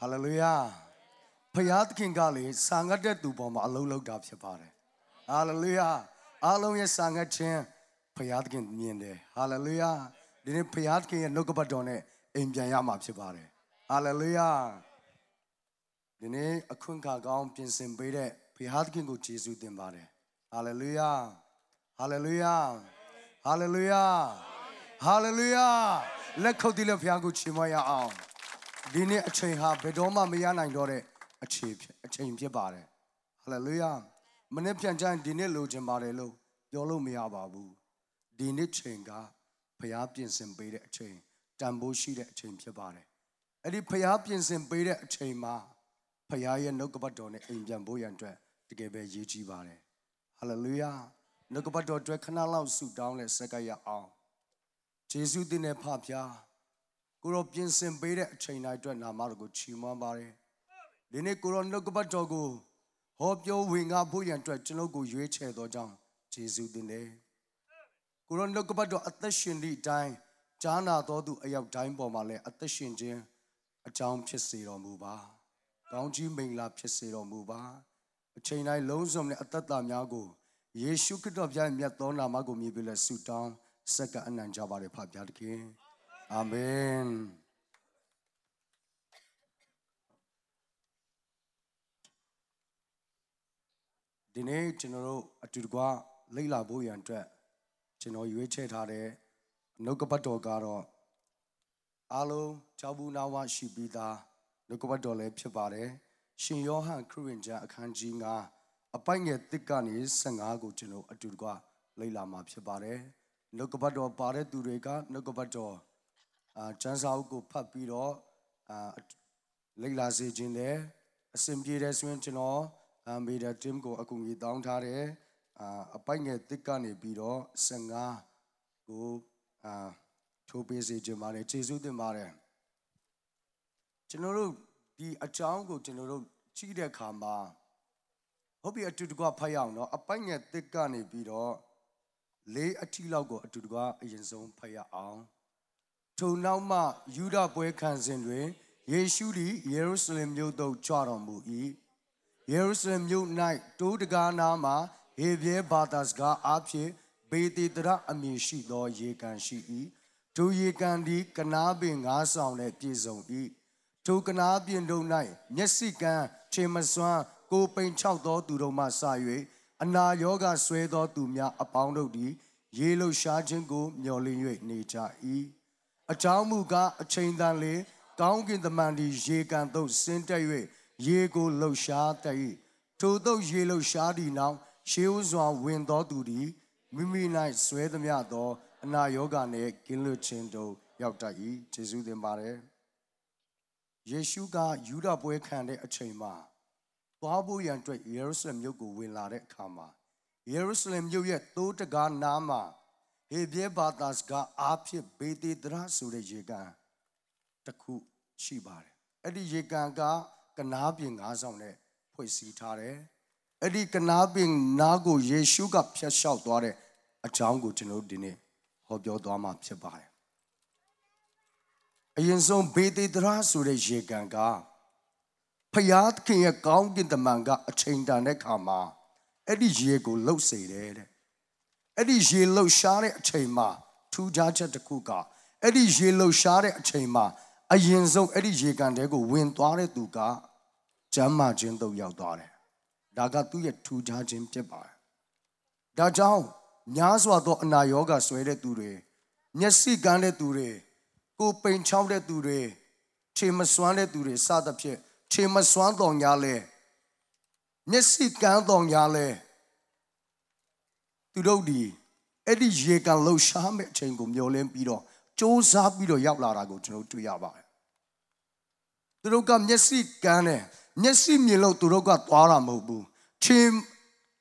Hallelujah. Payat Kingali, Sangadet Dubom, Alolo Dabs about it. Hallelujah. Aloya Sangat Payatkin Niende. Hallelujah. Didn't Payatkin and Nokabadone in Jayamabs about it. Hallelujah. Dine Akunka Gom Pinsen Bede, Payatkin go cheese with them body. Hallelujah. Hallelujah. Hallelujah. Hallelujah. Let Codilla Piago Chimaya on. Dini a chain half bedoma meyana and dore a cheap a change your body. Hallelujah. Manepian giant dinelo jambarello, Yolo meababu. Dini chinga, Payapians and bait a chain, Tambo sheet a change your body. Eddie Payapians and bait a chain ma, Payaya no gobadone in Jamboyandre to give a yiji body. Hallelujah. No gobador drekanala suit down let Sakaya on. Jesus dine papia. Kuro Pinsen Bede, China, Namargo, Chimabare. Dine Kuro Nokubatogo. Hope your wing up, boy, and try to know go your chair, Dojan, Jesus Dine. Kuro Nokubato at the Shindy time. Jana thought to a time bomale at the Shinjin. A town chessy on Muba. Down Jim Bing Lap chessy on Muba. A China lonesome at that Lamago. Ye shook it up, Jan Yatona Mago Mibula suit down, second and Jabari Papiaki. Amen. Dine chenoro aturgwa leila boyan tre chenor yueche thare nokabatto garo alo chabu nawa shibida nokabatto le phit pare shin yohan khruenja akhanji 9 apai nge tikkani 15 ko chenor aturgwa leila ma phit pare nokabatto pare tu re ka nokabatto Chansa go papiro, Lila Sijin there, a simply restaurant in all, and made a Tim go Akungi down Tare, a panget thickani biro, Sanga go two pieces of money, Chisu de Mare. General, the Achango General Chida Kamba. Hobby at Tudua Payano, a panget thickani biro, lay a chilago at Tudua, a Yenson Paya on. So now, ma, Judah boy comes in way. Yeshudi, Jerusalem, you do charambu e. Jerusalem, you night, to the Ganama, Hevia Batasga, Apche, Betitra, Amishi, do ye can she e. To ye can de canabing as on a tizon e. To canabian do night, Nessi can, Chemaswan, go paint chowdo to Roma Saye, and now yoga swedo to mea a pound of de, yellow sharjan go, Nolinu nature e. A Chamuga, a chain down lay, down in the mandi, ye can those sentaway, ye go low shot tae. To those yellow shardy now, she was on window duty, Mimi night sweat the meado, and now yoga ne, killer chendo, Yautai, Jesu de Mare. Yeshuga, Yuda boy candy a chama. Babu yantre, Jerusalem you go win la de kama. Jerusalem you yet, though the god Nama. If ye batas ga apye beti drasure yega taku chibar. Eddie yega ga canabing as on a poisitare. Eddie canabing nago ye sugar pia shout water a chango to no dine. Hob your dama psebar. A yenson beti drasure yega ga. Payat king a gong in the manga a chain down a kama. Eddie yego low said. Eddie Yellow Shari Chema, two judge at the Kuka. Eddie Yellow Shari Chema, a Yenzo Eddie Yegandego went Dore Duka, Jamma Jendo Yaudore. Daga to yet two judge in Tebar. Dajao, Nyazwa do Nayoga Swede Dure, Nessi Gande Dure, Go Pain Chowde Dure, Chema Swane Dure, Sadape, Chema Swan Don Yale, Nessi Gandon Yale. Tudodi, Eddie Jake and Low Shamet Chango Miolen Pido, Joe Sabido Yablarago to no to Yaba. Turoga Nessi Cane, Nessi Milo Turoga Tuara Mobu, Chim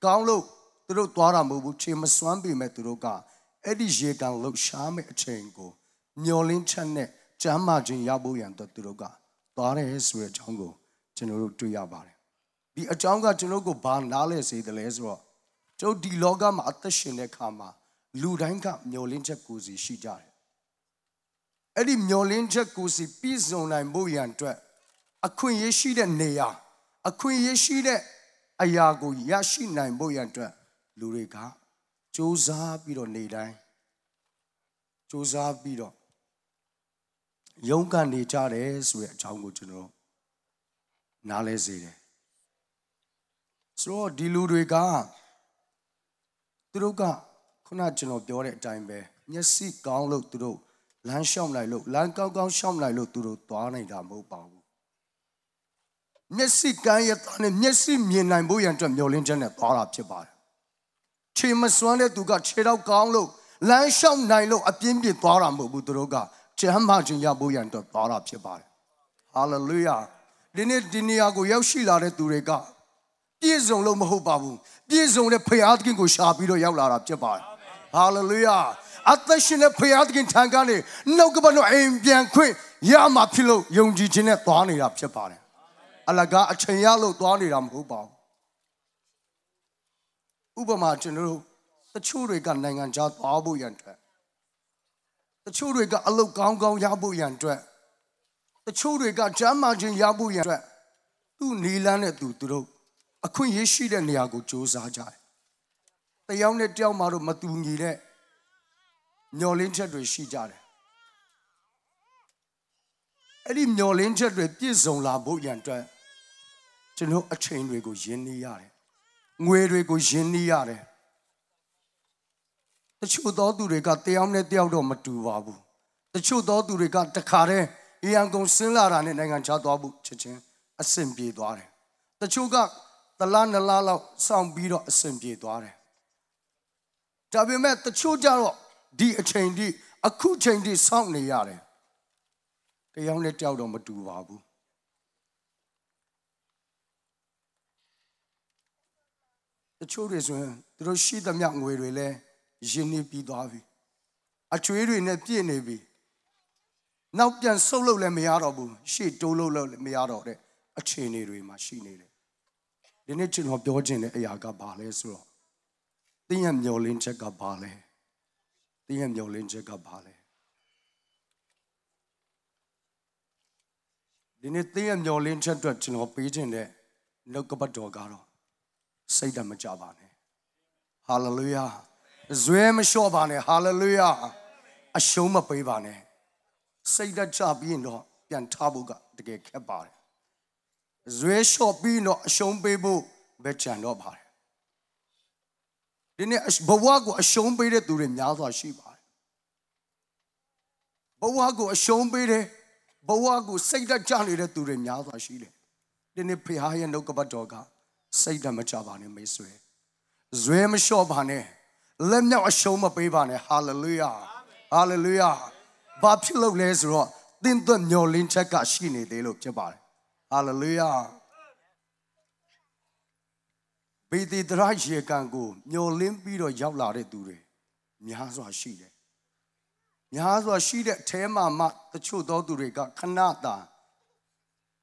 Galo, Turo Tuara Mobu, Chim Swambi Meturoga, Eddie Jake and Low Shamet Chango, Miolin Chane, Jamajin Yabu and Turoga, Tare is where Chango, General to Yaba. The Achanga Chinogo Ban Nale say the Lesro. So the logam at the Shinekama, Ludanka, Miolinja Kuzi, she died. Eddie Miolinja Kuzi, peace on I'm boy and trap. a queen yeshi de nea, a queen yeshi de ayago yashi nine boyantra, Lureka, Joseph Bido Nedai, Joseph Bido Yonka Nature is where Chango General Nalezide. So, Dilureka Druga, Conagin of the order time bear, Yesi Gong look to do, Lansham like look, Lanka Gong Sham like look to do, Tuana Damo Pau. Nessie Gayat and Nessie Mian Boyan to Nolinjan at all up to bar. Chimas wanted to got Cheddar Gong look, Lansham Nilo, a pimpi Parambo Budroga, Chehamajan Yaboyan to all up to bar. Hallelujah. Dine Diniago Yoshi Lare to Rega. Pies on Lomo Babu, Pies on the Payatkin go Shabido Yala up to bar. Hallelujah. Attention at Payatkin Tangani, no Gabano Aim Bianque, Yamapilo, Yonji Jinet Barney up to bar. Alaga Chayalo Dwani Ram Hubao. Ubama General, the children got Nangan Jat Abu Yantre. The children got a look Gong Gong Yabu Yantre. The children got Jamajin Yabu Yantre. Two Nilan at Dutro. A queen Yeshid and Yago Josajai. The young Netel Maru Matungi. Nolin Chadre Shijare. Eddie Nolin Chadre Pizon Labu Yantre. No a chain rego geniare. Nguerego geniare. The Chudo do regard the Amnet Diablo Matuabu. The Chudo do regard the Care, Iango Silaran and Nanganchadabu, Chechen, a simple dware. The Chuga, the Lana Lala, some beater, a simple dware. Tabi met the Chujaro, D a chain D, a cool chain D, some niare. The Amnet Diablo Matuabu. The children, the Roshi the young Wele, Jenny P. Davi. A traitor in a tea navy. Now, then, solo le mearabu, she dolo le mearore, a chainery machinery. The nature of the origin Ayaga Bales row. The young Yolin Chagabale. The young Yolin Chagabale. The young Yolin Chagabale. The young Yolin Chagabale. Say them a jabane. Hallelujah. Zwem shobane. Hallelujah. A shoma pavane. Say that jabino, yan tabuga to get cabare. Zwe shopino, a shom babu, betchan obare. Dine Bawago a shom bede to rim yada shiba. Bawago a shom bede. Bawago say that jani to rim yada shile. Dine pihaye no kabadoga. Say them a chavane, Mesue. Zwem shobane. Let me a show my babane. Hallelujah. Hallelujah. Bapilo Lesro. Then the Nolin Chakashini, they look Jabal. Hallelujah. Be the Dragia can go. Nolin Bido Yavlare Dure. Nihazwa Shide. Nihazwa Shide, Tema Mat, the Chodo Dure got Kanata.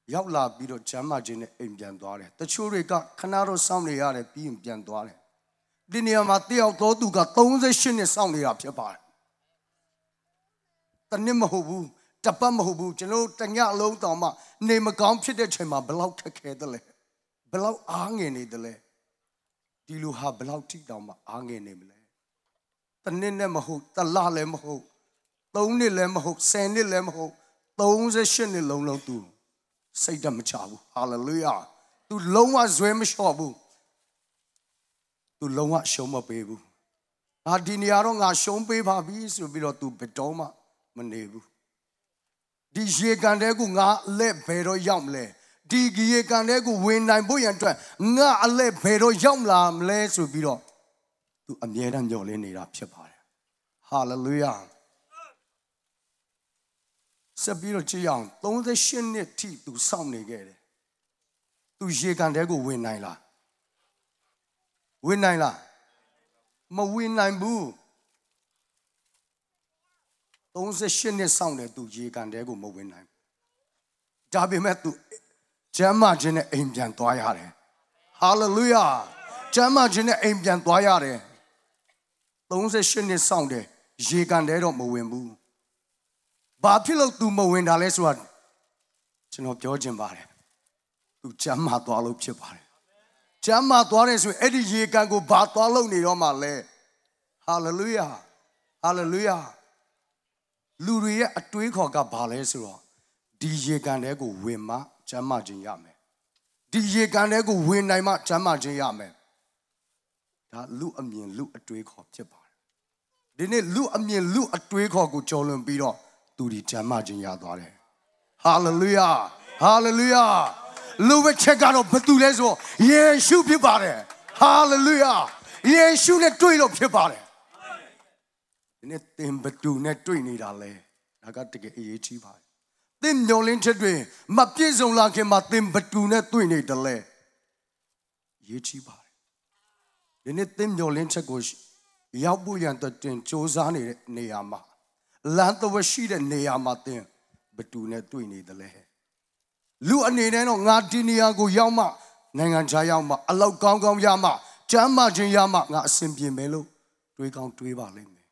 Yavla Bido Jamajin in Biandore. The children got Canaro Samly are at being Biandore. Dinia Matia Totu got those shiny soundly up your bar. The Nimahobu, Tapamahobu, Geno, Tanya Lotama, name a computer chema below Kakadale, below Angin Idale. Diluha below Tidama Angin Imle. The Ninemaho, the La Lemho, Lonely Lemho, Sandy Lemho, those shiny Lolo too. Say them chabu. Hallelujah. To Loma Zwemshabu. To Loma Shoma Babu. Adiniarong are shown babies will be to Betoma, Manebu. DJ Gandegu na le Pero Yamle. DJ Gandegu win nine boyantra. Na le Pero Yamlam les will be to Amiran Yolini Rapshabar. Hallelujah. Sabiro Chiang, don't they shin their teeth to some negate? To Jekandego win Naila. Win Naila. Ma win nine boo. Don't they shin their sound to Jekandego, ma win nine. Dabi met to Jamajin aim Jan Toyare. Hallelujah. Jamajin aim Jan Toyare. Don't they shin their sound there. Jekandego, ma win boo. Bapilo to Mowendaleswan. ကျွန်တော်ပြောချင်ပါတယ်သူကျမ်းမာသွားလို့ဖြစ်ပါတယ်ကျမ်းမာသွားတယ်ဆိုရင်အဲ့ဒီရေကန်ကိုဘာသွားလို့နေတော့မှလဲဟာလေလုယာဟာလေလုယာလူတွေရဲ့အတွေးခေါ်ကဘာလဲဆိုတော့ဒီရေကန်တဲကိုဝင်မှကျမ်းမာခြင်းရမယ်ဒီရေကန်တဲကိုဝင်နိုင်မှကျမ်းမာခြင်းရမယ်ဒါလူအမြင်လူအတွေးခေါ်ဖြစ်ပါတယ်ဒီနေ့လူအမြင်လူအတွေးခေါ်ကိုကျော်လွန်ပြီးတော့သူဒီကျမ်းမာခြင်းရသွားတယ်ဟာလေလုယာဟာလေလုယာလူဝတ်ချက်ကတော့ဘာတူလဲဆိုတော့ယေရှုဖြစ်ပါတယ်ဟာလေလုယာယေရှုနဲ့တွေ့လို့ဖြစ်ပါတယ်ဒီနေ့သင်ဘာတူနဲ့တွေ့နေတာလဲဒါကတကယ်အရေးကြီးပါတယ်သင်မျောလင်းချက်တွေမပြည့်စုံလာခင်မှာသင်ဘာတူနဲ့တွေ့နေတယ်လဲအရေးကြီးပါတယ်ဒီနေ့သင်မျောလင်းချက်ကိုရောက်ဖို့ရန်အတွက်တင်စူးစမ်းနေတဲ့နေရာမှာလမ်းတစ်ဝက်ရှိတဲ့နေရာမှာသင်ဘာတူနဲ့တွေ့နေတယ်လဲလူအနေနဲ့တော့ငါဒီနေရာကိုရောက်မှနိုင်ငံခြားရောက်မှအလောက်ကောင်းကောင်းရမှကျမ်းမာခြင်းရမှငါအဆင်ပြေမယ်လို့တွေးကောင်းတွေးပါလိမ့်မယ်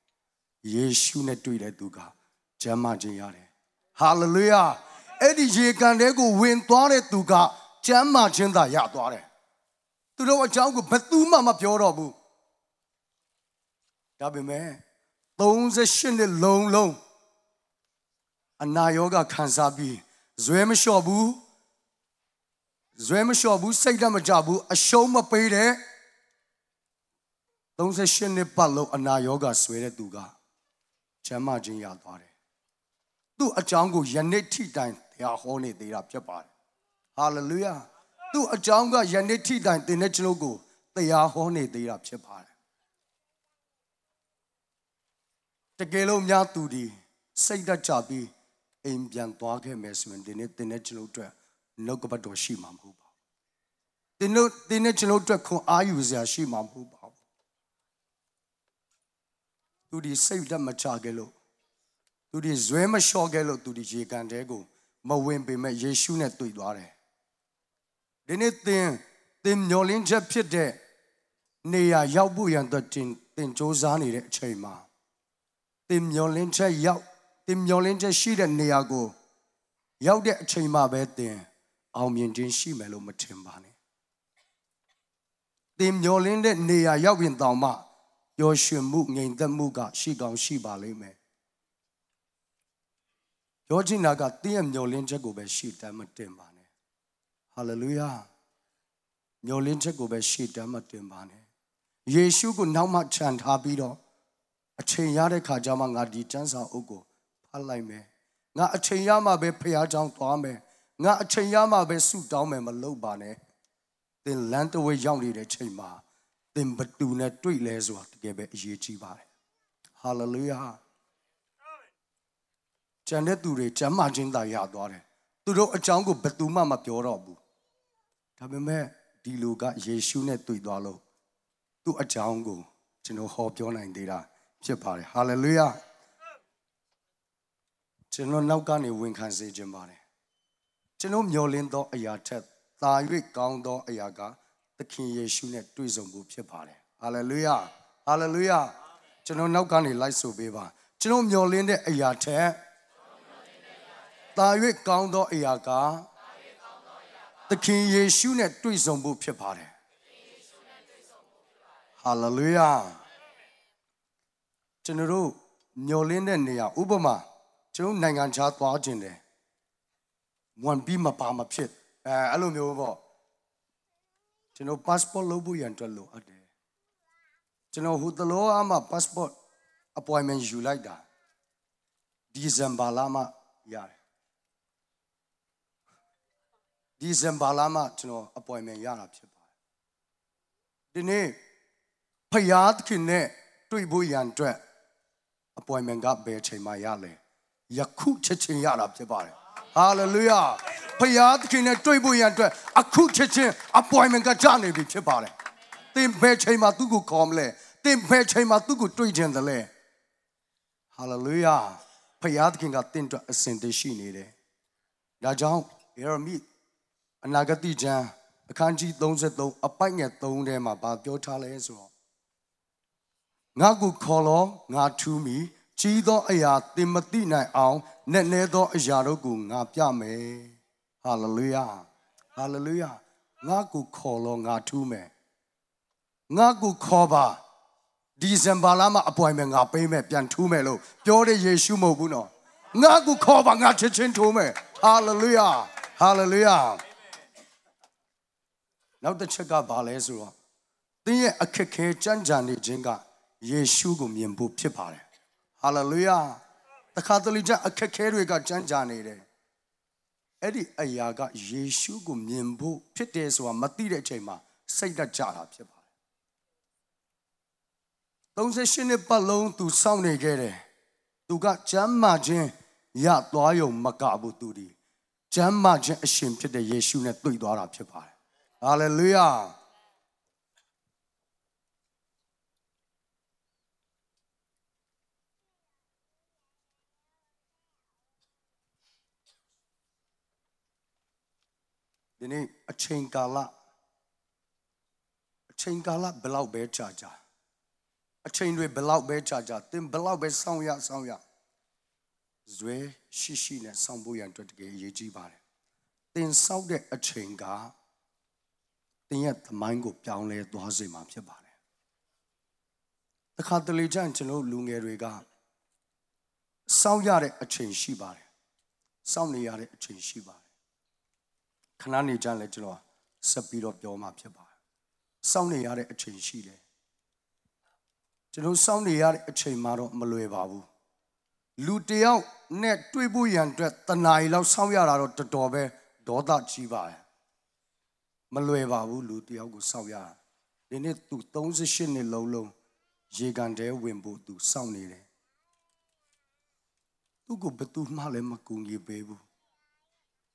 ယေရှုနဲ့တွေ့တဲ့သူကကျမ်းမာခြင်းရတယ်ဟာလေလုယာအဲ့ဒီရေကန်တဲကိုဝင်သွားတဲ့သူကကျမ်းမာခြင်းသာရသွားတယ်သူတို့အကြောင်းကိုဘယ်သူမှမပြောတော့ဘူးဒါပေမဲ့38နှစ်လုံးအနာရောဂါခံစားပြီးဇွဲမလျှော့ဘူးစိတ်ဓာတ်မကျဘူးအရှုံးမပေးတဲ့38နှစ်ပတ်လုံးအနာရောဂါဆွဲတဲ့သူကချမ်းသာခြင်းရသွားတယ်သူ့အကြောင်းကိုယနေ့ထိတိုင်တရားဟောနေသေးတာဖြစ်ပါတယ်ဟာလေလုယာသူ့အကြောင်းကယနေ့ထိတိုင်သင်တဲ့ကျွန်ုပ်ကိုတရားဟောနေသေးတာဖြစ်ပါတယ်တကယ်လို့များသူဒီစိတ်ဓာတ်ကျပြီးအိမ်ပြန်သွားခဲ့မယ်ဆိုရင်ဒီနေ့တင်တဲ့ကျွန်တော်အတွက်နှုတ်ကပတ်တော်ရှိမှာမဟုတ်ပါဘူး။တင်တဲ့ကျွန်တော်အတွက်ခွန်အားယူစရာရှိမှာမဟုတ်ပါဘူး။သူဒီစိတ်ဓာတ်မချခဲ့လို့သူဒီဇွဲမလျှော့ခဲ့လို့သူဒီရေကန်တဲကိုမဝင်ပေမဲ့ယေရှုနဲ့တွေ့သွားတယ်။ဒီနေ့တင်မျောလင်းချက်ဖြစ်တဲ့နေရာရောက်ဖို့ရန်အတွက်တင်စူးစမ်းနေတဲ့အချိန်မှာတင်မျောလင်းချက်ရောက်တင်မျောလင်းချက်ရှိတဲ့နေရာကိုရောက်တဲ့အချိန်မှပဲတင်အောင်မြင်ခြင်းရှိမယ်လို့မထင်ပါနဲ့တင်မျောလင်းတဲ့နေရာရောက်ရင်တောင်မှပျော်ရွှင်မှုငြိမ်သက်မှုကရှိကောင်းရှိပါလိမ့်မယ်ယောဂျင်နာကတင်ရဲ့မျောလင်းချက်ကိုပဲရှိတမ်းမတင်ပါနဲ့ဟာလေလုယာမျောလင်းချက်ကိုပဲရှိတမ်းမတင်ပါနဲ့ယေရှုကိုနောက်မှခြံထားပြီးတော့အချိန်ရတဲ့ခါကျမှငါဒီကျမ်းစာအုပ်ကိုလိုက်မယ်ငါအချိန်ရမှပဲဖျားချောင်းသွားမယ်ငါအချိန်ရမှပဲဆုတောင်းမယ်မလုပ်ပါနဲ့သင်လမ်းတစ်ဝက်ရောက်နေတဲ့ချိန်မှာသင်ဘသူနဲ့တွေ့လဲဆိုတာတကယ်ပဲအရေးကြီးပါတယ်ဟာလေလုယာကျန်တဲ့သူတွေကျမ်းမာခြင်းသာရသွားတယ်သူတို့အကြောင်းကိုဘသူမှမပြောတော့ဘူးဒါပေမဲ့ဒီလူကယေရှုနဲ့တွေ့သွားလို့သူ့အကြောင်းကိုကျွန်တော်ဟောပြောနိုင်သေးတာဖြစ်ပါတယ်ဟာလေလုယာကျွန်တော်နောက်ကနေဝန်ခံစေခြင်းပါတယ်ကျွန်တော်မျှော်လင့်သောအရာထက်သာ၍ကောင်းသောအရာကသခင်ယေရှုနဲ့တွေ့ဆုံဖို့ဖြစ်ပါတယ်ဟာလေလုယာဟာလေလုယာကျွန်တော်နောက်ကနေလိုက်ဆိုပေးပါကျွန်တော်မျှော်လင့်တဲ့အရာထက်သာ၍ကောင်းသောအရာကသခင်ယေရှုနဲ့တွေ့ဆုံဖို့ဖြစ်ပါတယ်ဟာလေလုယာကျွန်တော်မျှော်လင့်တဲ့နေရာဥပမာကျွန်တော်နိုင်ငံခြားသွားခြင်းတယ်ဝန်ပြီးမပါမဖြစ်အဲ့လိုမျိုးပေါ့ကျွန်တော် passport လုပ်ဖို့ရန်အတွက်လိုအပ်တယ်ကျွန်တော်ဟိုတလောအမှ passport appointment ယူလိုက်တာDecember လမှရတယ်December လမှကျွန်တော် appointment ရတာဖြစ်ပါတယ်ဒီနေ့ဖျားသခင်နဲ့တွေ့ဖို့ရန်အတွက် appointment ကဘယ်အချိန်မှရလဲယခုချက်ချင်းရတာဖြစ်ပါတယ်ဟာလေလုယာဖခင်သခင်နဲ့တွေ့ဖို့ရန်အတွက်အခုချက်ချင်း appointment ကကြနေပြီဖြစ်ပါတယ်သင်ဘယ်ချိန်မှာသူ့ကိုခေါ်မလဲသင်ဘယ်ချိန်မှာသူ့ကိုတွေ့ကြတယ်လဲဟာလေလုယာဖခင်သခင်ကသင်အတွက်အစဉ်တရှိနေတယ်ဒါကြောင့်ယေရမိအနာဂတ်ကျမ်းအခန်းကြီး33အပိုက်ငယ်3ထဲမှာဗာပြောထားလဲဆိုတော့ငါကိုခေါ်လောငါထူးမီကြီးသောအရာသင်မသိနိုင်အောင်နက်နဲသောအရာတို့ကိုငါပြမယ် Hallelujah. Hallelujah. Ngaku kolo ngatume. Ngaku koba. December lama appointment ngapeme piantume lo. Pure Yeshu moguno. Ngaku koba ngachentume. Hallelujah. Hallelujah. Now the checka balezua. Then a keke chanjani jinga. Yeshu gum yembu pipare. Hallelujah. The Catholic a keke got chanjani. Eddie Ayaga Yeshu gum yembu piteswa matire chema. Say that jara pipa. Don't say shine balloon to sound gere. To got jam margin. Yat loyo macabu duty. Jam margin ashamed to the Yeshu net to Dora pipa. Hallelujah. Then a chain gala below bear charger. A chain with below bear charger. Then below bear sound ya. Zwe shishi na sambu and to get yeji bar. Then sound a chain gala. Then yet the mango down there to has him up your body. The Catholic Gentile Lungerega. Sound yard a chain she bar. Sound yard a chain she bar. Kanani Jan Legilo, Sabid of Yoma Piba. Soundly are a chain sheet. To know soundly are a chain maro Maluevabu. Lute out net twibu and dread the Nile of Sawyar to Dobe, Doda Chiva. Maluevabu, Luteago Sawyar. They need 2,000 shinny lolo. Jigande wimbo to soundly. Tugo betu male makungi babu.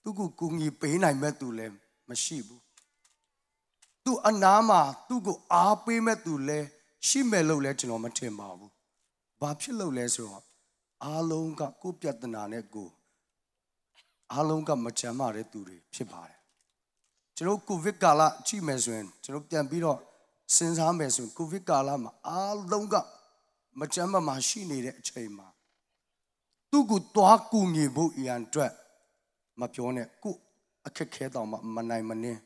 Tugu kungi pehina metule mashibu. Tu anama tugu ape metule she mellow legend on matembabu. Babshilo lesser. Alonga kupyatanane go. Alonga machamare turi, shibare. Chiroku vicala, chi meswin, Chirokian biro, since Hamesun, Kuvikalama, Alonga machama machine chema. Tugu toakungi bu yan trap. Mapione ku akekeda manai mane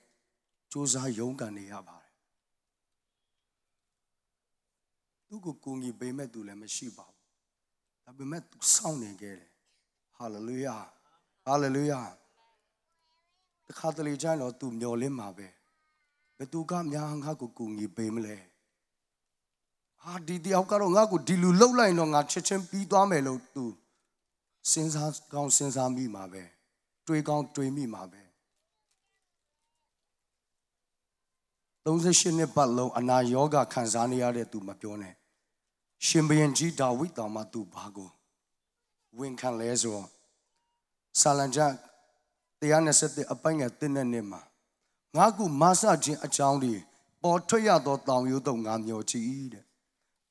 choza yoga ne ya ba tu ku kungi be met tu le mashi ba da be met sound ne gele hallelujah hallelujah the Catholic jan lo tu myo lin ma be betu ka mya nga ku kungi be mle ha di tiaw ka ro nga ku di lu lou lai no nga chichin pi twa me lo tu sinsa kaung sinsa mi ma be Dream my bed. Those a shin but low and I yoga canzania to Mapione. Shimbian G. Dawit Damatu Bago. Win can lezo. Salanjak, the anesthetic the apanga dinner nema. Nagu massage a chowdy. Botoya dot down you don't gam your cheat.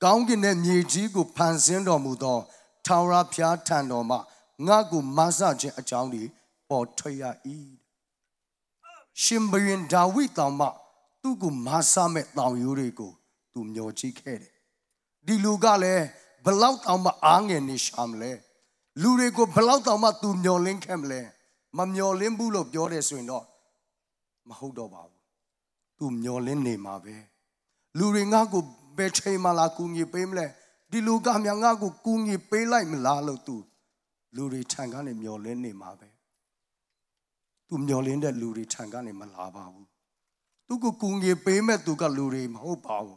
Gongin and ye jigo pansendo mudo. Taura pia tandoma. Nagu massage a chowdy. Toya eat. Shimberin Dawitama, Tugu Masamet down Yuriko, to Myochik head. Dilugale, Beloutama Angenish Hamle, Lurego Beloutama to Myolink Hamle, Mamyolimbulo of Yores Window, Mahodoba, to Myolin Nemabe, Luringago Beche Malakuni Pemle, Dilugam Yangago Kungi Pelai Milalo to Luri Tangan and Myolin Nemabe. Yolinda Luri Tangani Malababu. Tugu Kungi Paymet Duga Lurim Hopau.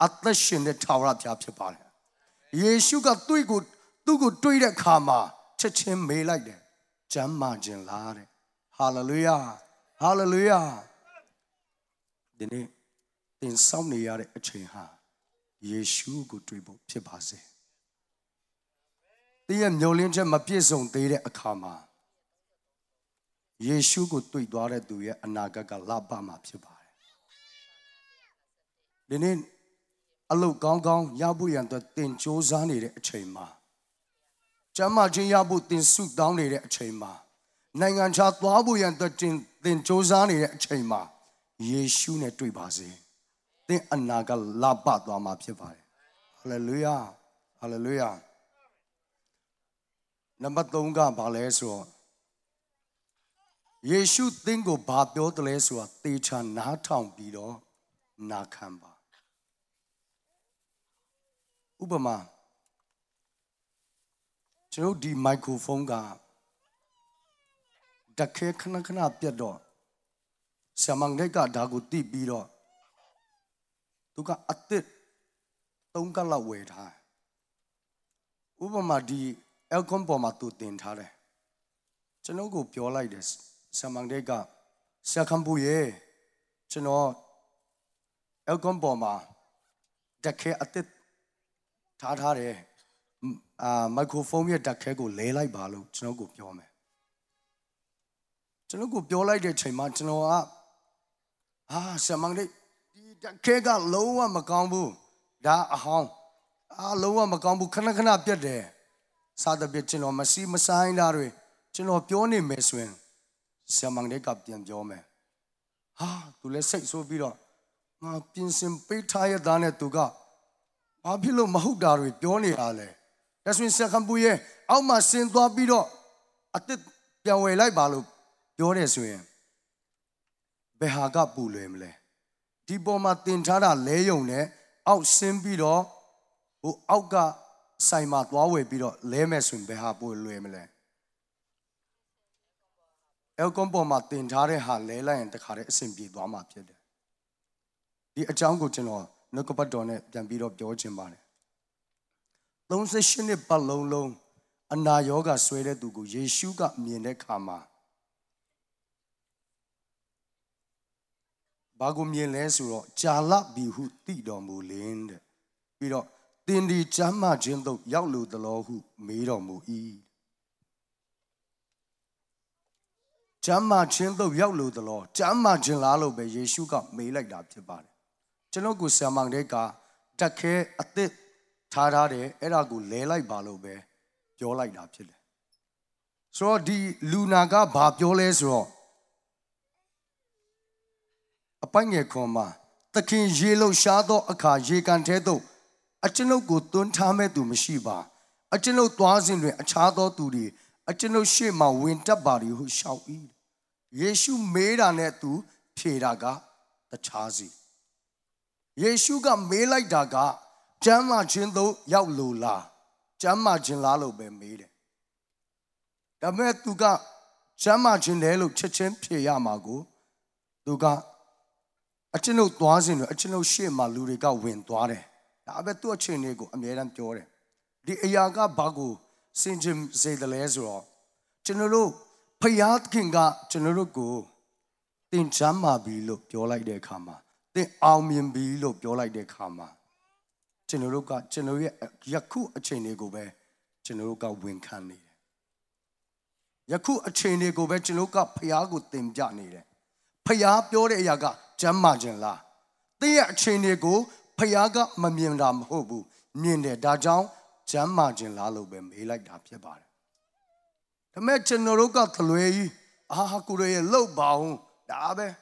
Atlas in the Tower of Japsipala. Yes, you got too good. Tugu Tweed Kama. Church him may like that. Jam margin lare. Hallelujah. Hallelujah. Then insomnia a chain ha. Yes, you good tribu Pipase. The Yolinja Mapieson Dede Akama. Yeshu go to Idware do ye anagaga labama pibare. Then a low gong gong yabu and the tin chozani de chema. Jamajin yabu tin suit down de chema. Nangan chat wabu and the tin chozani de chema. Yeshu ne tuibazi. Then anaga labadwama pibare. Hallelujah. Hallelujah. Number Tonga Balesro. Yeshu Dingo Babdo Lesua Teacher Natown Bido Nakamba Ubama Joe D. Microphone Ga Dake Kanakana Piado Samangdeka Daguti Bido Tuka Atit Tongala Wait High Ubama D. Elcompomatu Tintare Chenogo Pure like this. Samangdeka, Sakambuye, Chino, Elcomboma, Dake Atit Tatare, Microphone Dakego Lay Balu, Chinogo Piome. Chinogo Piola de Chimantinoa. Ah, Samangde Dakega Loa Macambu, Da Ahong, Ah Loa Macambu Kanakana Piade, Sada Bitchino, Masi Masain Dare, Chino Pione Meswin. Samang de Captain Jome. Ah, to let sex so be up. My pinsin pay tired than it to God. My pillow Mahudar with Johnny Ale. That's when Sakambuye, out my sin to a biddo. At the Piaway like Balu, Jones win. Behaga Bulemle. Dibo Martin Tana Leone, out sin biddo, who outga Saimat Wawe biddo, Lemes in Behabu Lemle. El compo Martin Tare Halela and the Carrot Simbi Dwama Pied. The Ajango General, Nocopadone, than beat up George and Barney. Long session it but long long, and now yoga swayed to go Yeshuga Mine Kama. Bagumien Lesuro, Jala Bihu Tidom Bulind. Beat up Tindi Jama Gentle Yalu the law who made on Mui. Jamma Chin though Yalu the law, Jamma Jinlalo by Yeshuka may like that body. Janogu Samangdeka, Dake Atit, Tarade, Eragu lay like Balobe, Yo like that. So the Lunaga Babioles raw. Upon your coma, the King Yellow Shadow, a car, Jekanteto, a Janogu Tun Tame to Meshiba, a Jano Twazin, a Chado to the Achino shema winter body who shall eat. Yeshu made an etu, Piraga, the chazi. Yeshu got made like daga, Jamma Jindo Yaulula, Jamma Jinlalo be made. The metuga Jamma Jinelo Chechen Piamago, Duga Achino Twazin, Achino shema Luriga windware. Abetu Chinego, Amerian Tore. The Ayaga Bago. Sinjim say the Lazaro. General Payat Kinga, General Go. Then Jamma be looked your like their karma. Then Almian be looked your like their karma. General got General Yaku a chain go bear. General got win can need. Yaku a chain go bear, General got Payago Tim Janida. Payap your Yaga, Jamma Jenla. They are chain go, Payaga Mamian Ram Hobu, Ninde Dajang. Jamma Jinlalo be made like that body. The merchant Noroka Tului, Ahakure low bound, Dabe.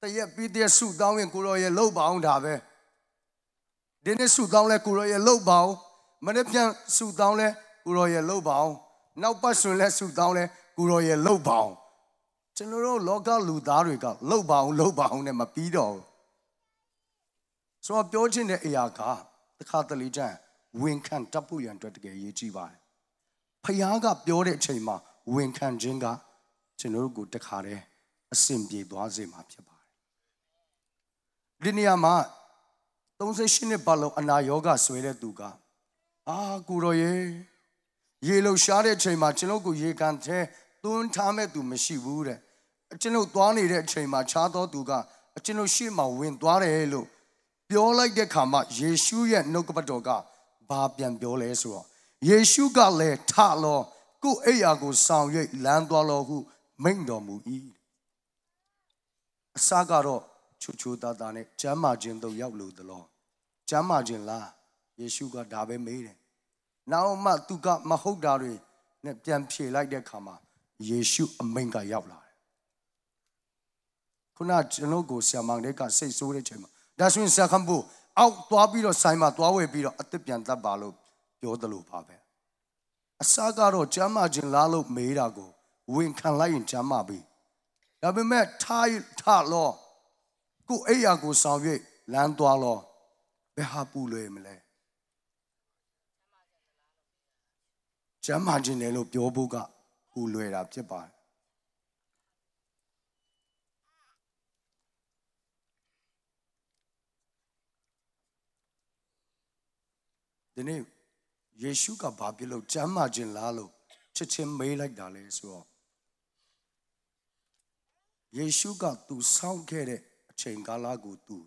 They yet beat their suit down in Kuroya low bound, Dabe. Then they suit down like Kuroya low bound, Manapian suit down there, Kuroya low bound. Now Passion let suit down there, Kuroya low bound. General Loga Ludarica, low bound, and Mapido. So I'm Georgian the Iaka, the Catholic Jan. Win can tapu yan to get ye chiva. Payaga Biore Chema, Win can jinga, Chinogu Takare, a simbi boazim up your bar. Liniama, don't say Shinebalo and Ayoga Swede Duga. Ah, Guroye, Yellow Shade Chema, Chinogu ye can tear, don't tame to Meshi Wure. A Chino Dwani de Chema, Chado Duga, a Chino Shima, Win Dware Halo. Biore like the Kama, Yeshu yet Nokabadoga. Babian Biolesro. Yeshu got le talo, go eago sound ye landwallo who mingdomu eat. Sagaro, chuchu dadane, Jamma Jindo Yablu the law. Jamma Jinla, Yeshu got dabe made. Now Matuka Mahodari, Neptian P like their kama, Yeshu a minga yabla. Kunach no go see among the cat say so rich him. That's when Sakambu. Out to a bit of Sima to our bit at the Pianta Balo, Yodalo Pabe. A Sagaro Jamma Jinlalo Mirago, Win can lie in Jamabi, Da be me thai tha lo. Ku aiya ku saung yue lan twa lo. Be ha pu lwe mle. Chama jin ne lo pyo bu ka pu lwe da phit ba. Dene Yesu ka ba phit lo chama jin la lo. Chit chin me like da le so. Yesu got to sound care, Chengala go to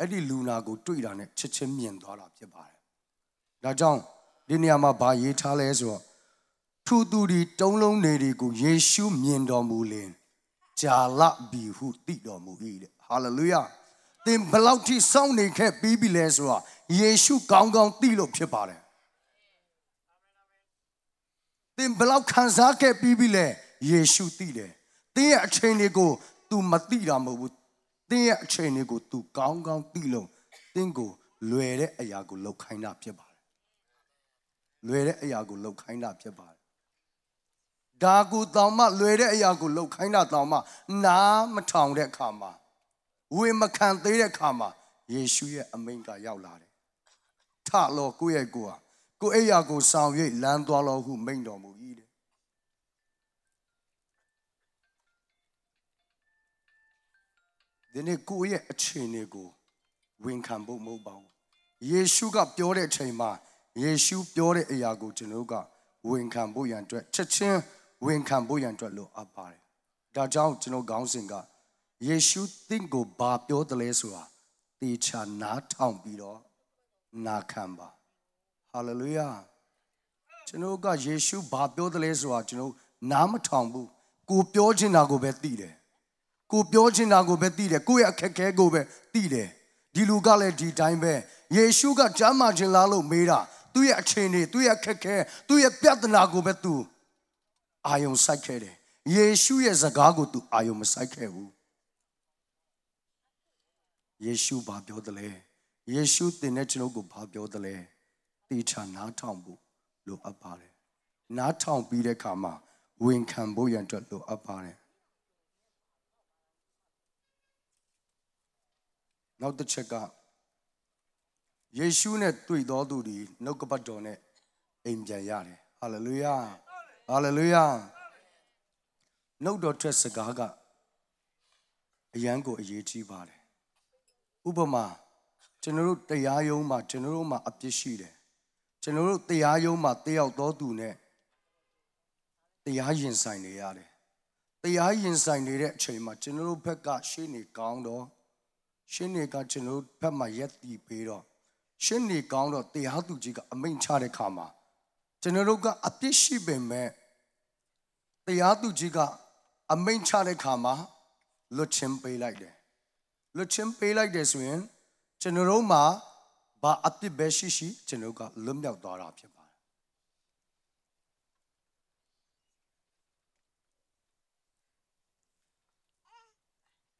Eddie Luna go to it on it, Chichimian dollar of your bar. Dajong, Diniama by ye taleswa. Two duty, don't long lady go Yesu miendo mulin. Jala be who did or moved. Hallelujah. Then Belauti sounding kept baby leswa. Yesu gong gong deal of your bar. Then Belau Kanzake baby le, Yesu deal. They are training go to Matira. They are training go to Gong Gong Tilo. Then go Lure Ayago look kind up your bar. Lure Ayago look kind up your bar. Dago Dama Lure Ayago look kind up Dama. Na Matang de Kama. We Macan de Kama. Yeshua Aminga Yaulade. Talo Guegua. Go Ayago sound ye Landwallo who made no move either. Then go ye a chain go. Win Cambo mobile. Ye sugar pure chema. Ye shoe pure Iago Genoga. Win Camboyan dread. Chachin. Win Camboyan dread low up by. Dajao Geno Gounsinga. Ye shoe think go bab your the lesua. Teacher not town below. Na Camba. Hallelujah. Genoga ye shoe bab your the lesua. Geno Nam Tombu. Go pure Ginago Betty. Go Bjorgin Nago Betide, Kuya Kakego Betide, Dilugale di Dime, Ye Sugar Jamajin Lalo Mira, Tuya Chene, Tuya Kake, Tuya Piatanago Betu. Ion Sakere, Ye Suya Zagago to Ion Sakeu. Ye Su Babiodale, Ye Shoot the National Go Babiodale, Teacher Natambu, Lo Apare, Natam Bide Kama, Win Camboyan to Lo Apare. Now the check out. Yeshua net three dodi, no capadone, Injayare. Hallelujah. Hallelujah. No doctress a gaga. A yango a yechi body. Ubama, General the Ayoma, General Ma Aptishide. General the Ayoma, the outdodune. The Ayin sign the yare. The Ayin sign the red chamber, General Pekka, Shini, Gondo. Shinny got General Pema yet the Pedro. Shinny Gound of the Hatujiga, a main Charicama. General got a tissue beme. The Hatujiga, a main Charicama, Luchempe like that. Luchempe like this win. General Ma, but at the Beshishi, General got Lumia Dora.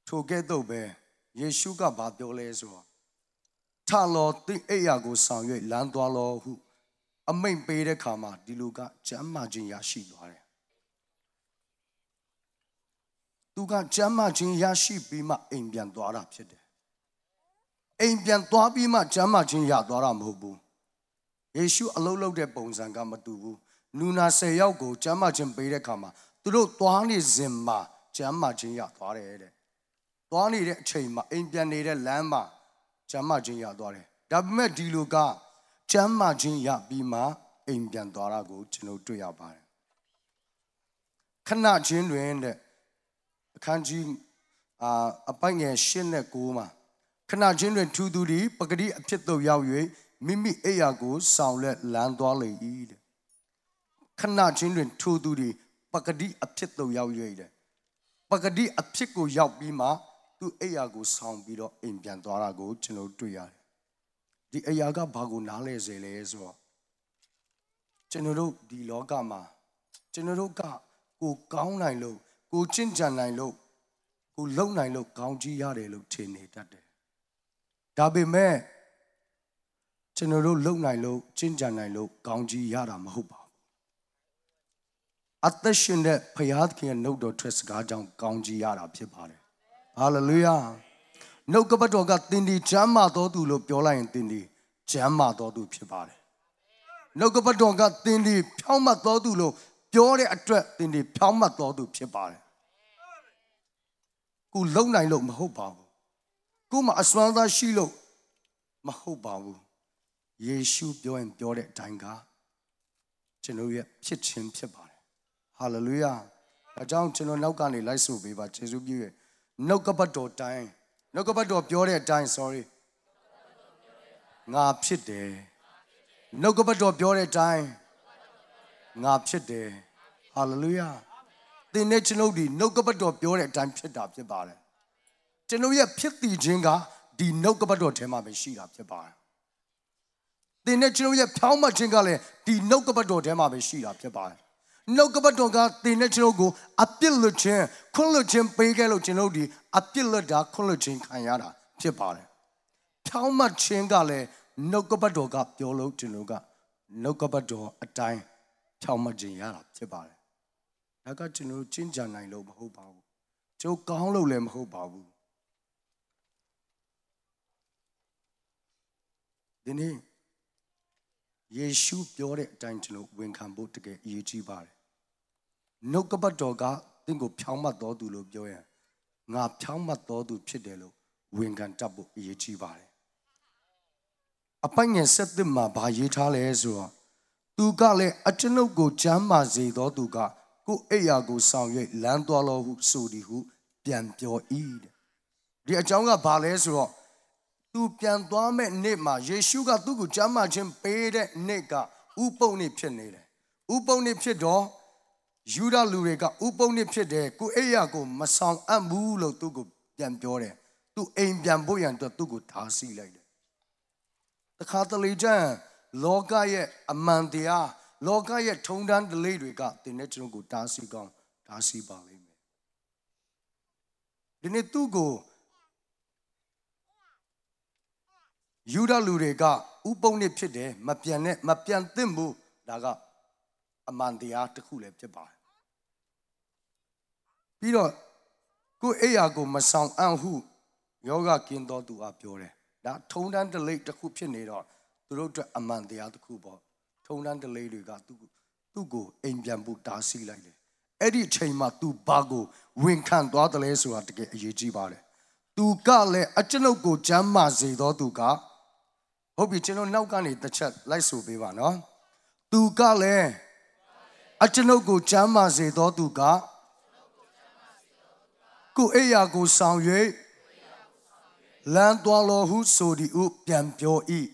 Together, bear. Yesu ka ba pyo le so tha lo tin aiya ko saung yue lan twa lo hu amain pe de kha ma di lu ka jamma jin ya shi twa de tu ka jamma jin ya shi pi ma ain pyan twa da phit de ain pyan twa pi ma jamma jin ya twa da ma hob bu Yesu a lou lou de pong san ka ma tu bu nuna 10 yauk ko jamma jin pe de kha ma tu lo twa ni zin ma jamma jin ya twa de de Tony that chamber, Indianated Lamba, Jamajin Yadore. Dabme Diluga, Jamajin Yabima, Indian Dorago, Chino to Yabar. Cannot Jin Rend, Kanjin, a bang and shin at Goma. Cannot Jin Rend to do the Pagadi Pito Yahweh, Mimi Ayago, Soundlet Landwale Eid. Cannot Jin Rend to do the Pagadi Pito Yahweh. Pagadi Apiko Yabima. To Ayago sound below in Piantorago, Chino Tuya. The Ayaga Bagunale Zelezwa. General di Logama. General Ka, go Gown I low, go Chinjan I low, go Lone I low, County Yare look tinny that day. Dabi me. General Lone I low, Chinjan I low, County Yara Mahuba. a teshin that Payatki and no Tresgajan Kanji Yara Pipare. Hallelujah. No Kabato got Tindi, Chamato to Lopiola and Tindi, Chamato to Pipare. No Kabato got Tindi, Palmato to Lo, Pure attract Tindi, Palmato to Pipare. Who long I look Mahobabu. Kuma Aswanda Shilo Mahobabu. Yeshu Pio and Pure Tanga. Hallelujah. I don't know no canny lies will be, but Jesus will be no cupato time. No cupato pure time, sorry. Nap shit day. No cupato pure time. Nap shit day. Hallelujah. The nature no de no cupato pure time shit up the bar. Tenoia pithy jinga de no cupato tema she up the bar. The nature of your palma jingale, the no cabado dema be she up your bar. No cabado got the natural go, a pillar chair, collagen pegalo genodi, a pillar da collagen cayana, chipare. Palma jingale, no cabado got yolo genuga, no cabado a time, palma jingala, chipare. I got to know ginger nine lobe hobau, so kaholo lem hobau. Then he Yeshu pure time to know when can both get EG bar. No Kabadoga, think of Palma do to look your now Palma do to Chidelo, when can double EG bar. Upon your septima by Yitale Ezra, Dugale, a channel go Jamazi do Duga, go Eago sound ye Landolo who sodi who, Pian pure eed. The Ajanga Balezra. Tu pian dwame nema Yeshu ga tu ku jama chin pe de neka upon ni phit ne de upon ni phit do Yuda lu de ga upon ni phit de ku eya ko ma saung at mu lo tu ku pian pyo de tu aim pian bo yan tu ku tha si lai de takha tali jan loka ye aman tia loka ye thong dan delay de ga tin ne chon ku ta si kaung ta si ba lai me dine tu ko Yuda Lurega, Uponi Pide, Mapianet, Mapian Timbu, Daga, Amandia to Kulep Jabai. Piro, go Eago, my son, and who Yoga Kindo do up your that toned and the late the Kupinator, to road to Amandia to Kuba, toned and the lady got to go in Jambu Darcy like Eddie Chema to Bago, Winkan do the laser to get a Yijibare. To Gale, a channel go Jamazi do Duga. Hope you channel now can eat the chat like so be one, huh? To Gale, a channel go Jamazi do Duga. Go Ea go sound ye. Land Dwallo who so the oop can pure eat.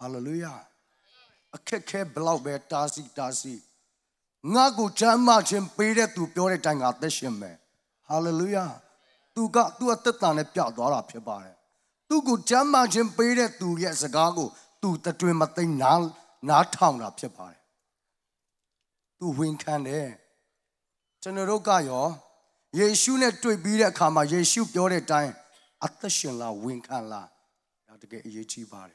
Hallelujah. A keke blow bear tassi tassi. Nago Jamaj and Peter to pure tang at the shimmer. Hallelujah. Tu got to a tatane piador up your bar. Tu go jamma jim pede to yes a gago to the dream at the nal, not town up your bar. Tu win can eh. Tenerocayo, ye shoonet to be a kama, ye shoot your time. At the shin la win can la. Not to get ye cheap bar.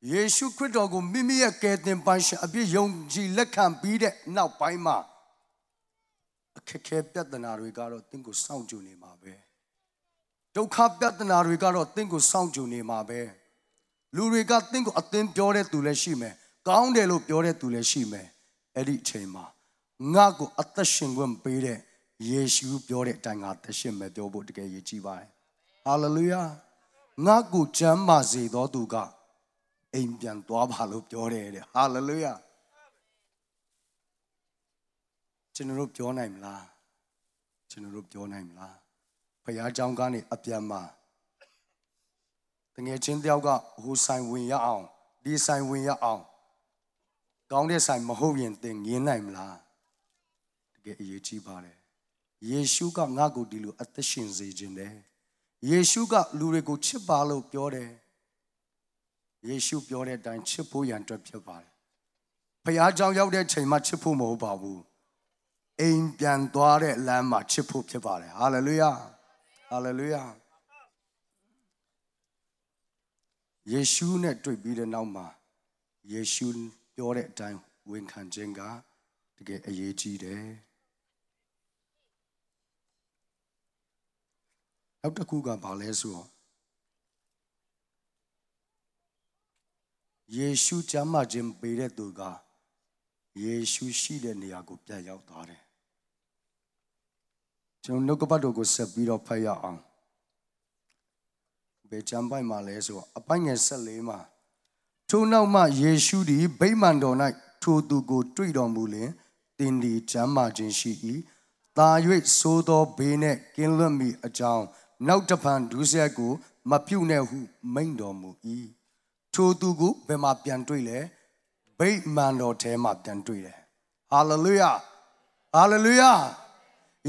Ye shoot critogo, mimi a cat in punch, a be young G lecan beat it now by ma. Kept at the Narigaro, think of sound Juni Mabe. Don't cap at the Narigaro, think of sound Juni Mabe. Luriga think of attend Pure to Leshime, Goundelo Pure to Leshime, Eddie Chema. Nago at the Shingun Pere, yes, you Pure Tang at the Shime, Dobo to get Yichibai. Hallelujah. Nago Jamazi Doduga, Indian Dwab Halo Pure. Hallelujah. General your name la. General your name la. Payajangani Apiama. The Nation Delga, who signed Winya on. This sign Winya on. Down there sign Mahovian thing, ye name la. Get ye cheapare. Ye sugar nago dilu at the shins agent there. Ye sugar lurigo chipalo pure. Ye shoe pure dine chipu yan trap your bar. Payajang out there chimachipu mo babu. Aim pian dware lama chipu pipare. Hallelujah. Hallelujah. Yeshu net to be the Nama. Yeshu pure time ဝန်ခံခြင်းကတကယ်အရေးကြီးတယ်နောက်တစ်ခုကဘာလဲဆိုတော့ယေရှုကျမ်းမာခြင်းပေးတဲ့သူကယေရှုရှိတဲ့နေရာကိုပြန်ရောက်သွားတယ်ကျွန်တော်နှုတ်ကပတ်တော်ကိုဆက်ပြီးတော့ဖတ်ရအောင်ဘယ်ကျမ်းပိုင်းမှာလဲဆိုတော့အပိုင်းငယ်14မှာထိုနောက်မှယေရှုသည်ဗိမာန်တော်၌ထိုသူကိုတွေ့တော်မူလျှင်သင်သည်ကျမ်းမာခြင်းရှိ၏သာ၍ဆိုးသောဘေးနှင့်ကင်းလွတ်မည်အကြောင်းနောက်တစ်ဖန်ဒုစရိုက်ကိုမပြုတ်နဲ့ဟုမိန့်တော်မူ၏ထိုသူကိုဘယ်မှာပြန်တွေ့လဲဗိမာန်တော်ထဲမှာပြန်တွေ့တယ်ဟာလေလုယာဟာလေလုယာ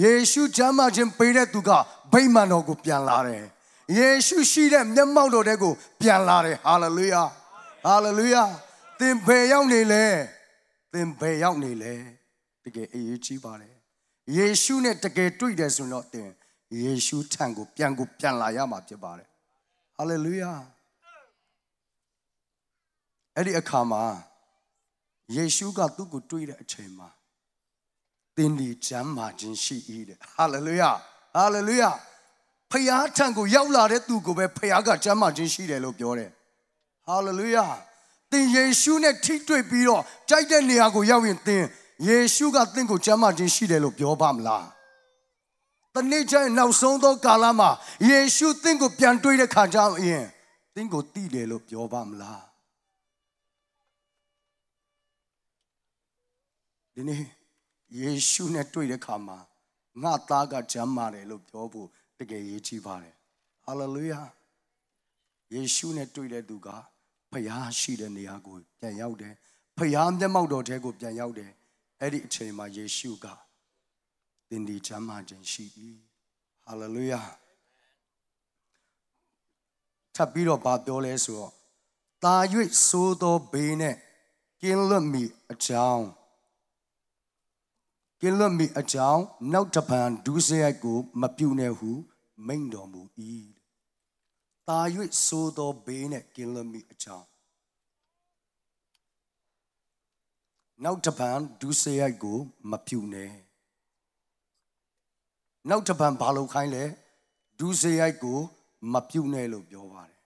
ယေရှုကျမ်းမာခြင်းပေးတဲ့သူကဗိမာန်တော်ကိုပြန်လာတယ်ယေရှုရှိတဲ့မျက်မှောက်တော်ထဲကိုပြန်လာတယ်ဟာလေလုယာဟာလေလုယာသင်ဘယ်ရောက်နေလဲသင်ဘယ်ရောက်နေလဲတကယ်အရေးကြီးပါတယ်ယေရှုနဲ့တကယ်တွေ့တယ်ဆိုတော့သင်ယေရှုထံကိုပြန်လာရမှာဖြစ်ပါတယ်ဟာလေလုယာအဲ့ဒီအခါမှာယေရှုကသူ့ကိုတွေ့တဲ့အချိန်မှာသင်ဒီကျမ်းမာခြင်းရှိ၏တဲ့ဟာလေလုယာဟာလေလုယာဖယားထံကိုရောက်လာတဲ့သူကိုပဲဖယားကကျမ်းမာခြင်းရှိတယ်လို့ပြောတယ်ဟာလေလုယာသင်ယေရှုနဲ့ထိတွေ့ပြီးတော့ကြိုက်တဲ့နေရာကိုရောက်ရင်သင်ယေရှုကသင်ကိုကျမ်းမာခြင်းရှိတယ်လို့ပြောပါမလားတနေ့ကျရင်နောက်ဆုံးသောကာလမှာယေရှုသင်ကိုပြန်တွေ့တဲ့ခါကျရင်သင်ကိုသိတယ်လို့ပြောပါမလားဒီနေ့ယေရှုနဲ့တွေ့တဲ့ခါမှာငါသားကကျမ်းမာတယ်လို့ပြောဖို့တကယ်ရေးကြည့်ပါတယ်ဟာလေလုယာယေရှုနဲ့တွေ့တဲ့သူကဖယားရှိတဲ့နေရာကိုပြန်ရောက်တယ်ဖယားမျက်မှောက်တော်ထဲကိုပြန်ရောက်တယ်အဲ့ဒီအချိန်မှာယေရှုကသင်ဒီကျမ်းမာခြင်းရှိ၏ဟာလေလုယာထပ်ပြီးတော့ပြောလဲဆိုတော့သာ၍ဆိုးသောဘေးနဲ့ကင်းလွတ်မည်အကြောင်းကင်းလွတ်မည်အကြောင်းနောက်တစ်ပံဒုစရိုက်ကိုမပြုတ်နဲ့ဟုမိန့်တော်မူ၏သာ၍ဆိုးသောဘေးနဲ့ကင်းလွတ်မည်အကြောင်းနောက်တစ်ပံဒုစရိုက်ကိုမပြုတ်နဲ့နောက်တစ်ပံဘာလို့ခိုင်းလဲဒုစရိုက်ကိုမပြုတ်နဲ့လို့ပြောပါတယ်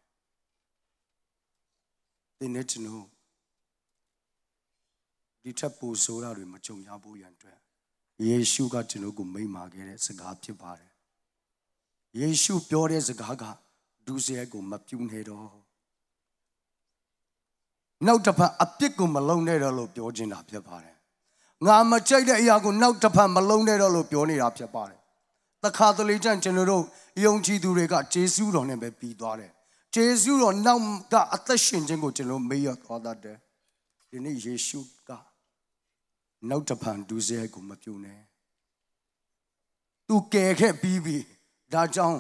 သင်နဲ့ကျွန်တော်ဒီထပ်ပူဆိုတာတွေမကြုံရဖို့ရန်အတွက်ယေရှုကကျွန်တော်ကိုမိန့်မာခဲ့တဲ့စကားဖြစ်ပါတယ်ယေရှုပြောတဲ့စကားကဒုစရိုက်ကိုမပြုနေတော့နောက်တစ်ဖက်အပြစ်ကိုမလုံနဲ့တော့လို့ပြောနေတာဖြစ်ပါတယ်ငါမကြိုက်တဲ့အရာကိုနောက်တစ်ဖက်မလုံနဲ့တော့လို့ပြောနေတာဖြစ်ပါတယ်တခါတလေကျရင်ကျွန်တော်တို့ယုံကြည်သူတွေကဂျေဇုတော်နဲ့ပဲပြီးသွားတယ်ဂျေဇုတော်နောက်ကအသက်ရှင်ခြင်းကိုကျွန်တော်မေ့ရသွားတတ်တယ်ဒီနေ့ယေရှုကနောက်တစ်ဖန်ဒုစရိုက်ကိုမပြုတ်နဲ့သူကယ်ခဲ့ပြီးဒါကြောင့်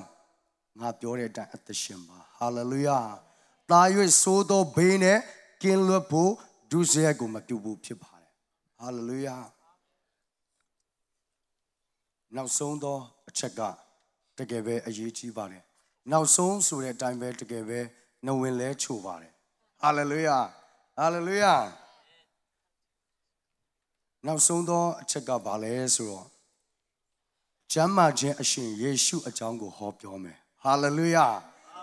ငါပြောတဲ့အတိုင်းအသက်ရှင်ပါဟာလေလုယာသာ၍ဆိုးသောဘေးနဲ့ကင်းလွတ်ဖို့ဒုစရိုက်ကိုမပြုတ်ဖို့ဖြစ်ပါတယ်ဟာလေလုယာနောက်ဆုံးသောအချက်ကတကယ်ပဲအရေးကြီးပါတယ်နောက်ဆုံးဆိုတဲ့အတိုင်းပဲတကယ်ပဲနှဝင်လဲချိုပါတယ်ဟာလေလုယာဟာလေလုယာနောက်ဆုံးသောအချက်ကဘာလဲဆိုတော့ကျမ်းမာခြင်းအရှင်ယေရှုအကြောင်းကိုဟောပြောမယ်ဟာလေလုယာ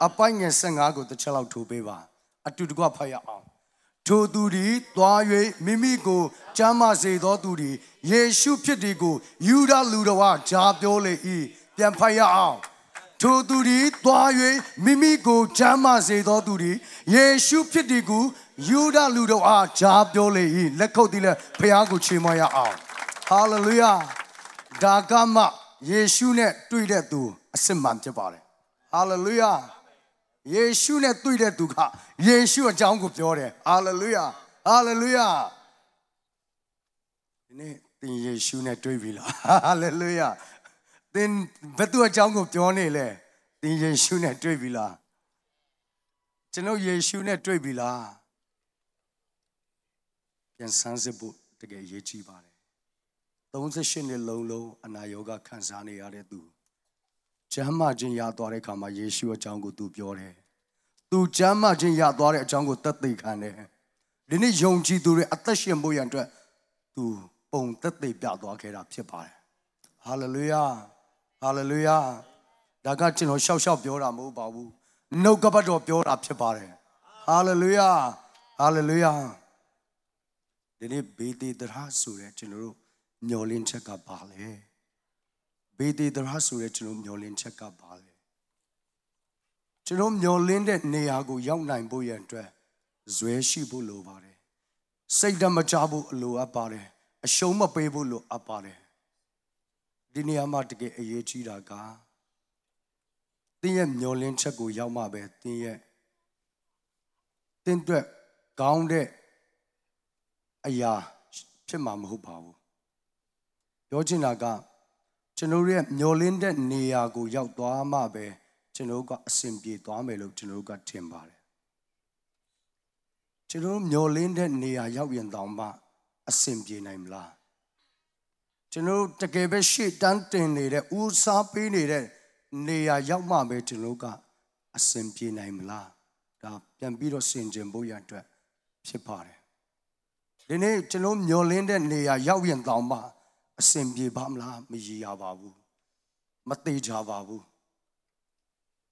အပိုင်းငယ်15ကိုတစ်ချက်လောက်ထိုးပေးပါအတူတကွဖတ်ရအောင်ထိုသူသည်သွား၍မိမိကိုကျမ်းမာစေသောသူသည်ယေရှုဖြစ်သည်ကိုယူဒလူတော်ကကြားပြောလေ၏ပြန်ဖတ်ရအောင်ထိုသူသည်သွား၍မိမိကိုကျမ်းမာစေသောသူသည်ယေရှုဖြစ်သည်ကိုယူဒလူတို့အားကြားပြောလေ၏လက်ခုပ်သည်လည်းဖခင်ကိုချီးမွမ်းရအောင်ဟာလေလုယာဒါကမှယေရှုနဲ့တွေ့တဲ့သူအစစ်မှန်ဖြစ်ပါတယ်ဟာလေလုယာယေရှုနဲ့တွေ့တဲ့သူကယေရှုအကြောင်းကိုပြောတယ်ဟာလေလုယာဟာလေလုယာဒီနေ့သင်ယေရှုနဲ့တွေ့ပြီလားဟာလေလုယာသင်ဘယ်သူအကြောင်းကိုပြောနေလဲသင်ယေရှုနဲ့တွေ့ပြီလားကျွန်တော်ယေရှုနဲ့တွေ့ပြီလားပြန်ဆန်းစစ်ဖို့တကယ်ရေးကြည့်ပါတယ်38နှစ်လုံးအနာရောဂါခံစားနေရတဲ့သူကျမ်းမာခြင်းရသွားတဲ့အခါမှာယေရှုအကြောင်းကိုသူပြောတယ်သူကျမ်းမာခြင်းရသွားတဲ့အကြောင်းကိုသက်သေခံတယ် Hallelujah. Hallelujah. No Hallelujah. Hallelujah. Hallelujah. Hallelujah.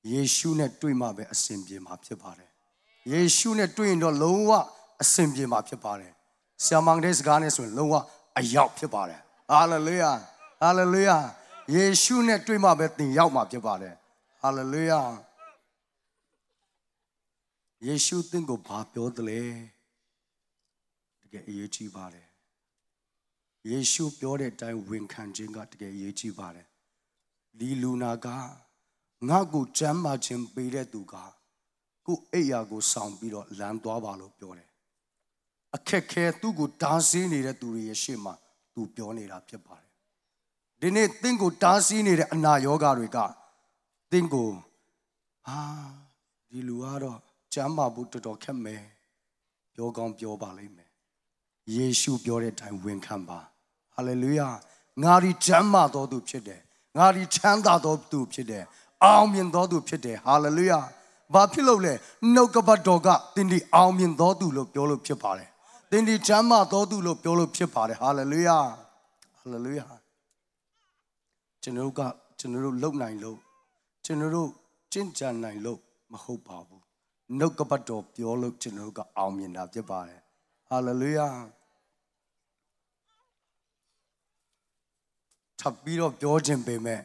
Yeshu ne tui ma bet ni yau ma pya ba le. Hallelujah. Yeshu tin ko ba pyo dle. Tge ye chi ba le. Yeshu pyo de tai win kan jing ga tge ye chi ba le. Li lu na ga nga ko cham ma chin pe de tu ga ko aiya ko saung pi lo lan twa ba lo pyo le. Akhet khe tu ko da si ni de tu ri ye shi ma tu pyo ni da phyat ba le. Dine tingo dasi ni de na yoga rika tingo ah di luaro chamba buto to kemme yogam yoba lime Yeshu pure time win kamba Hallelujah ngari chamba do du pide ngari chanda do du pide aumien do du pide Hallelujah ba philole no kabat doga tindi aumien do du lo pyo lo phit pare tindi chamba do du lo pyo lo phit pare Hallelujah Hallelujah General low nine low. General Jinja nine low, Mahobabu. No capato, your look, General got almond up your body. Hallelujah. Tabit of Georgian be me.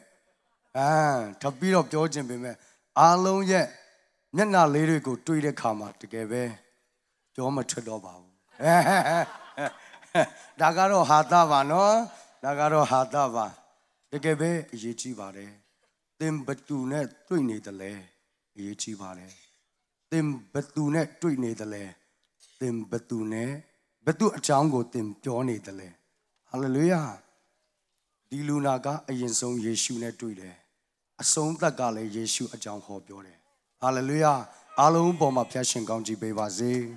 Ah, Tabit of Georgian be me. Alone yet. Nana later go to the karma to give away. Joma Chodoba. Dagaro Hadava, no? Dagaro Hadava. The Gabe, Yichivare, then Batunet, Twinny the lay, Yichivare, then Batunet, Twinny the lay, then Batune, Batu a chango, then Johnny the lay. Hallelujah. The Lunaga, a Yenson Yeshunet Twide, a song that Gale Yeshu a John Hobby. Hallelujah. Alone, Bomma Passion County Bevazi.